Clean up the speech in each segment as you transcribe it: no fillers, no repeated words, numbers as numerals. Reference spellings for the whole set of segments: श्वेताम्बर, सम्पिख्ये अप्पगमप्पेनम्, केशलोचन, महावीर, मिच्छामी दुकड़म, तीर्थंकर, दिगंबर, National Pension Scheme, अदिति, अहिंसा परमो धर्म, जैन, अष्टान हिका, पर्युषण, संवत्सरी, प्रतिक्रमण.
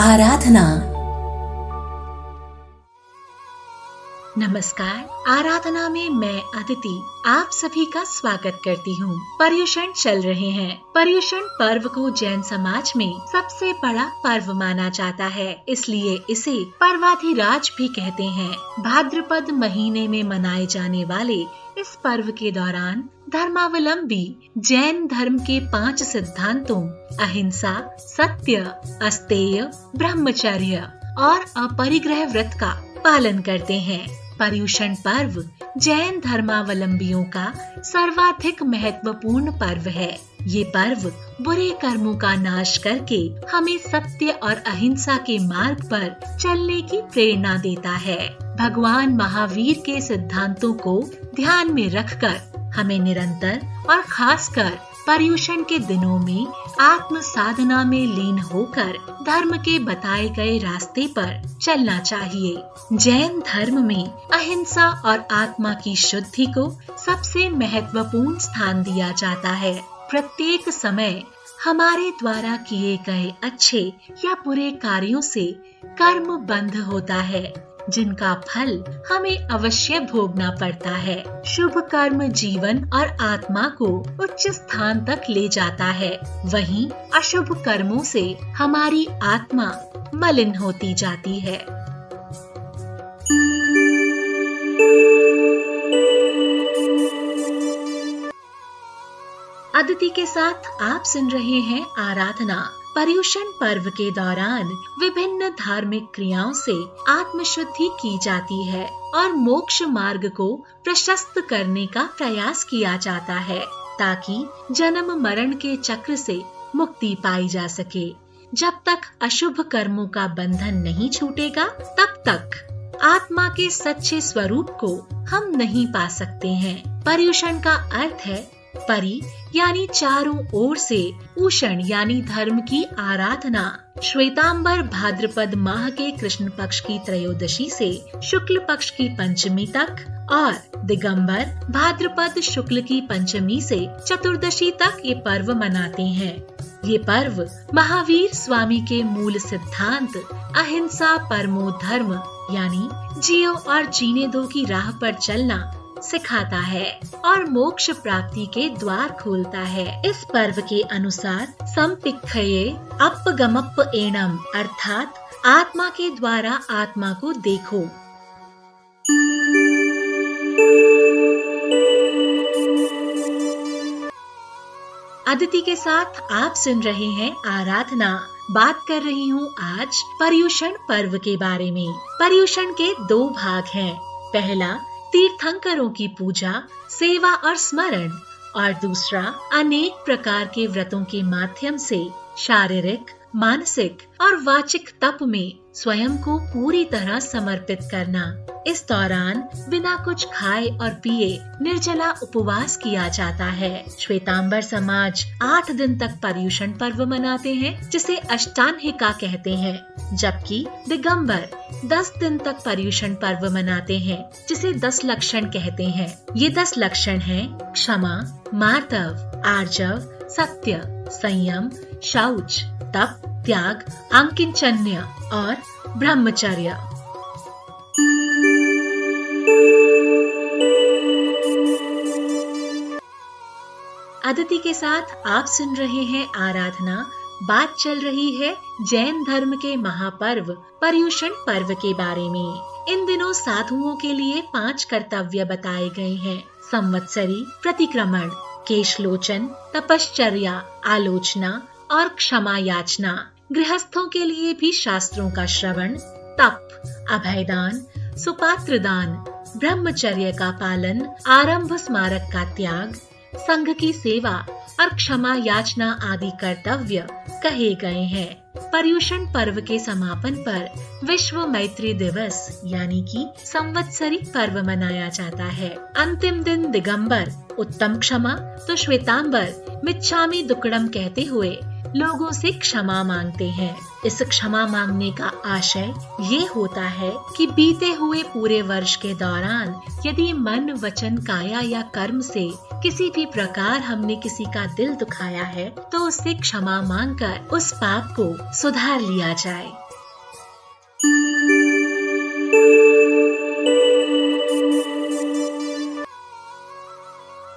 आराधना। नमस्कार, आराधना में मैं अदिति आप सभी का स्वागत करती हूँ। पर्युषण चल रहे हैं। पर्युषण पर्व को जैन समाज में सबसे बड़ा पर्व माना जाता है, इसलिए इसे पर्वाधिराज भी कहते हैं। भाद्रपद महीने में मनाए जाने वाले इस पर्व के दौरान धर्मावलंबी जैन धर्म के 5 सिद्धांतों अहिंसा, सत्य, अस्तेय, ब्रह्मचर्य और अपरिग्रह व्रत का पालन करते हैं। पर्युषण पर्व जैन धर्मावलंबियों का सर्वाधिक महत्वपूर्ण पर्व है। ये पर्व बुरे कर्मों का नाश करके हमें सत्य और अहिंसा के मार्ग पर चलने की प्रेरणा देता है। भगवान महावीर के सिद्धांतों को ध्यान में रखकर हमें निरंतर और खासकर पर्युषण के दिनों में आत्म साधना में लीन होकर धर्म के बताए गए रास्ते पर चलना चाहिए। जैन धर्म में अहिंसा और आत्मा की शुद्धि को सबसे महत्वपूर्ण स्थान दिया जाता है। प्रत्येक समय हमारे द्वारा किए गए अच्छे या बुरे कार्यों से कर्म बंध होता है, जिनका फल हमें अवश्य भोगना पड़ता है। शुभ कर्म जीवन और आत्मा को उच्च स्थान तक ले जाता है, वहीं अशुभ कर्मों से हमारी आत्मा मलिन होती जाती है। अदिति के साथ आप सुन रहे हैं आराधना। पर्युषण पर्व के दौरान विभिन्न धार्मिक क्रियाओं से आत्मशुद्धि की जाती है और मोक्ष मार्ग को प्रशस्त करने का प्रयास किया जाता है, ताकि जन्म मरण के चक्र से मुक्ति पाई जा सके। जब तक अशुभ कर्मों का बंधन नहीं छूटेगा, तब तक आत्मा के सच्चे स्वरूप को हम नहीं पा सकते हैं। पर्युषण का अर्थ है परि यानी चारों ओर से, उषण यानी धर्म की आराधना। श्वेताम्बर भाद्रपद माह के कृष्ण पक्ष की त्रयोदशी से शुक्ल पक्ष की पंचमी तक और दिगंबर भाद्रपद शुक्ल की पंचमी से चतुर्दशी तक ये पर्व मनाते हैं। ये पर्व महावीर स्वामी के मूल सिद्धांत अहिंसा परमो धर्म यानी जियो और जीने दो की राह पर चलना सिखाता है और मोक्ष प्राप्ति के द्वार खोलता है। इस पर्व के अनुसार सम्पिख्ये अप्पगमप्पेनम् अर्थात आत्मा के द्वारा आत्मा को देखो। अदिति के साथ आप सुन रहे हैं आराधना। बात कर रही हूँ आज पर्युषण पर्व के बारे में। पर्युषण के 2 भाग हैं। पहला तीर्थंकरों की पूजा, सेवा और स्मरण, और दूसरा अनेक प्रकार के व्रतों के माध्यम से शारीरिक, मानसिक और वाचिक तप में स्वयं को पूरी तरह समर्पित करना। इस दौरान बिना कुछ खाए और पिए निर्जला उपवास किया जाता है। श्वेताम्बर समाज 8 दिन तक पर्युषण पर्व मनाते हैं, जिसे अष्टान हिका कहते हैं, जबकि दिगंबर 10 दिन तक पर्युषण पर्व मनाते हैं, जिसे 10 लक्षण कहते हैं। ये 10 लक्षण हैं क्षमा, मार्तव, आर्जव, सत्य, संयम, शौच, तप, त्याग, अंकिंचन्य और ब्रह्मचर्य। अदिति के साथ आप सुन रहे हैं आराधना। बात चल रही है जैन धर्म के महापर्व पर्युषण पर्व के बारे में। इन दिनों साधुओं के लिए 5 कर्तव्य बताए गए हैं। संवत्सरी, प्रतिक्रमण, केशलोचन, तपश्चर्या, आलोचना और क्षमा याचना। गृहस्थों के लिए भी शास्त्रों का श्रवण, तप, अभयदान, सुपात्रदान, ब्रह्मचर्य का पालन, आरंभ स्मारक का त्याग, संघ की सेवा और क्षमा याचना आदि कर्तव्य कहे गए हैं। पर्युषण पर्व के समापन पर विश्व मैत्री दिवस यानी कि संवत्सरी पर्व मनाया जाता है। अंतिम दिन दिगंबर उत्तम क्षमा तो श्वेताम्बर मिच्छामी दुकड़म कहते हुए लोगों से क्षमा मांगते हैं। इस क्षमा मांगने का आशय ये होता है कि बीते हुए पूरे वर्ष के दौरान यदि मन, वचन, काया या कर्म से किसी भी प्रकार हमने किसी का दिल दुखाया है, तो उससे क्षमा मांगकर उस पाप को सुधार लिया जाए।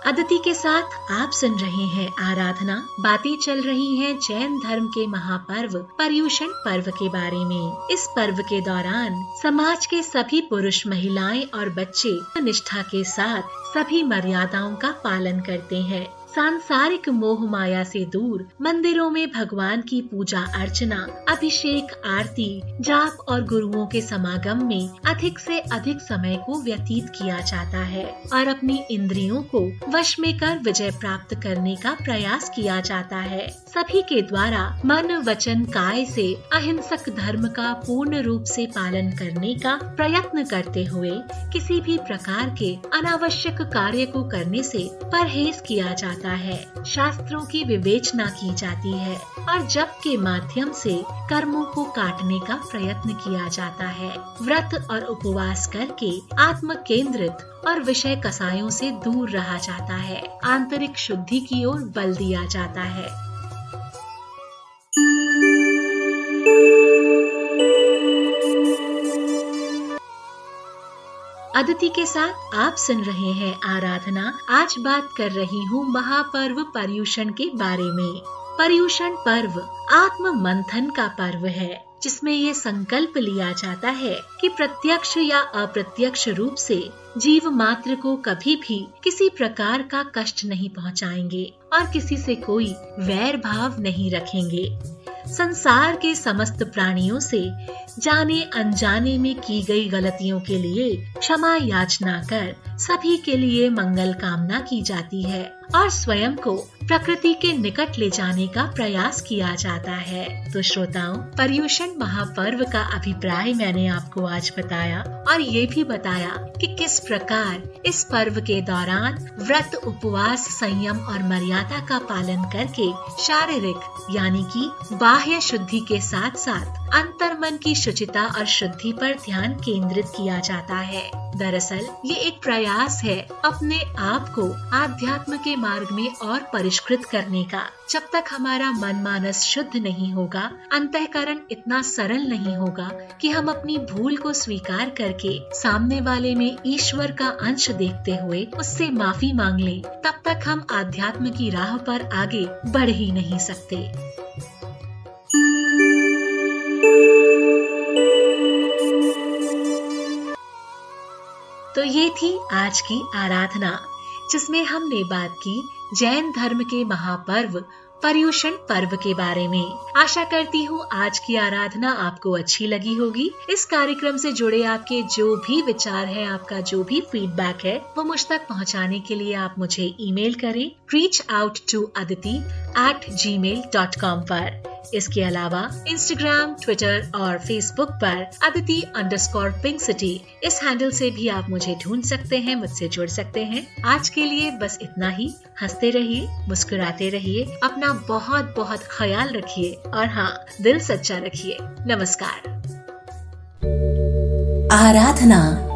अदिति के साथ आप सुन रहे हैं आराधना। बातें चल रही हैं जैन धर्म के महापर्व पर्युषण पर्व के बारे में। इस पर्व के दौरान समाज के सभी पुरुष, महिलाएं और बच्चे निष्ठा के साथ सभी मर्यादाओं का पालन करते हैं। सांसारिक मोह माया से दूर मंदिरों में भगवान की पूजा अर्चना, अभिषेक, आरती, जाप और गुरुओं के समागम में अधिक से अधिक समय को व्यतीत किया जाता है और अपनी इंद्रियों को वश में कर विजय प्राप्त करने का प्रयास किया जाता है। सभी के द्वारा मन, वचन, काय से अहिंसक धर्म का पूर्ण रूप से पालन करने का प्रयत्न करते हुए किसी भी प्रकार के अनावश्यक कार्य को करने से परहेज किया जाता है। शास्त्रों की विवेचना की जाती है और जप के माध्यम से कर्मों को काटने का प्रयत्न किया जाता है। व्रत और उपवास करके आत्म केंद्रित और विषय कसायों से दूर रहा जाता है। आंतरिक शुद्धि की ओर बल दिया जाता है। अदिति के साथ आप सुन रहे हैं आराधना। आज बात कर रही हूँ महापर्व पर्युषण के बारे में। पर्युषण पर्व आत्म मंथन का पर्व है, जिसमें ये संकल्प लिया जाता है कि प्रत्यक्ष या अप्रत्यक्ष रूप से जीव मात्र को कभी भी किसी प्रकार का कष्ट नहीं पहुँचाएंगे और किसी से कोई वैर भाव नहीं रखेंगे। संसार के समस्त प्राणियों से जाने अनजाने में की गई गलतियों के लिए क्षमा याचना कर सभी के लिए मंगल कामना की जाती है और स्वयं को प्रकृति के निकट ले जाने का प्रयास किया जाता है। तो श्रोताओं, पर्युषण महापर्व का अभिप्राय मैंने आपको आज बताया और ये भी बताया कि किस प्रकार इस पर्व के दौरान व्रत, उपवास, संयम और मर्यादा का पालन करके शारीरिक यानी कि बाह्य शुद्धि के साथ साथ अंतर्मन की शुचिता और शुद्धि पर ध्यान केंद्रित किया जाता है। दरअसल ये एक प्रयास है अपने आप को आध्यात्म के मार्ग में और परिष्कृत करने का। जब तक हमारा मन मानस शुद्ध नहीं होगा, अंतःकरण इतना सरल नहीं होगा कि हम अपनी भूल को स्वीकार करके सामने वाले में ईश्वर का अंश देखते हुए उससे माफी मांग लें, तब तक हम आध्यात्म की राह पर आगे बढ़ ही नहीं सकते। तो ये थी आज की आराधना, जिसमें हमने बात की जैन धर्म के महापर्व पर्युषण पर्व के बारे में। आशा करती हूँ आज की आराधना आपको अच्छी लगी होगी। इस कार्यक्रम से जुड़े आपके जो भी विचार है, आपका जो भी फीडबैक है, वो मुझ तक पहुँचाने के लिए आप मुझे ईमेल करें reachouttoaditi@gmail.com पर। इसके अलावा इंस्टाग्राम, ट्विटर और फेसबुक पर aditi_pinkcity इस हैंडल से भी आप मुझे ढूंढ सकते हैं, मुझसे जुड़ सकते हैं। आज के लिए बस इतना ही। हंसते रहिए, मुस्कुराते रहिए, अपना बहुत बहुत ख्याल रखिए और हाँ, दिल सच्चा रखिए। नमस्कार। आराधना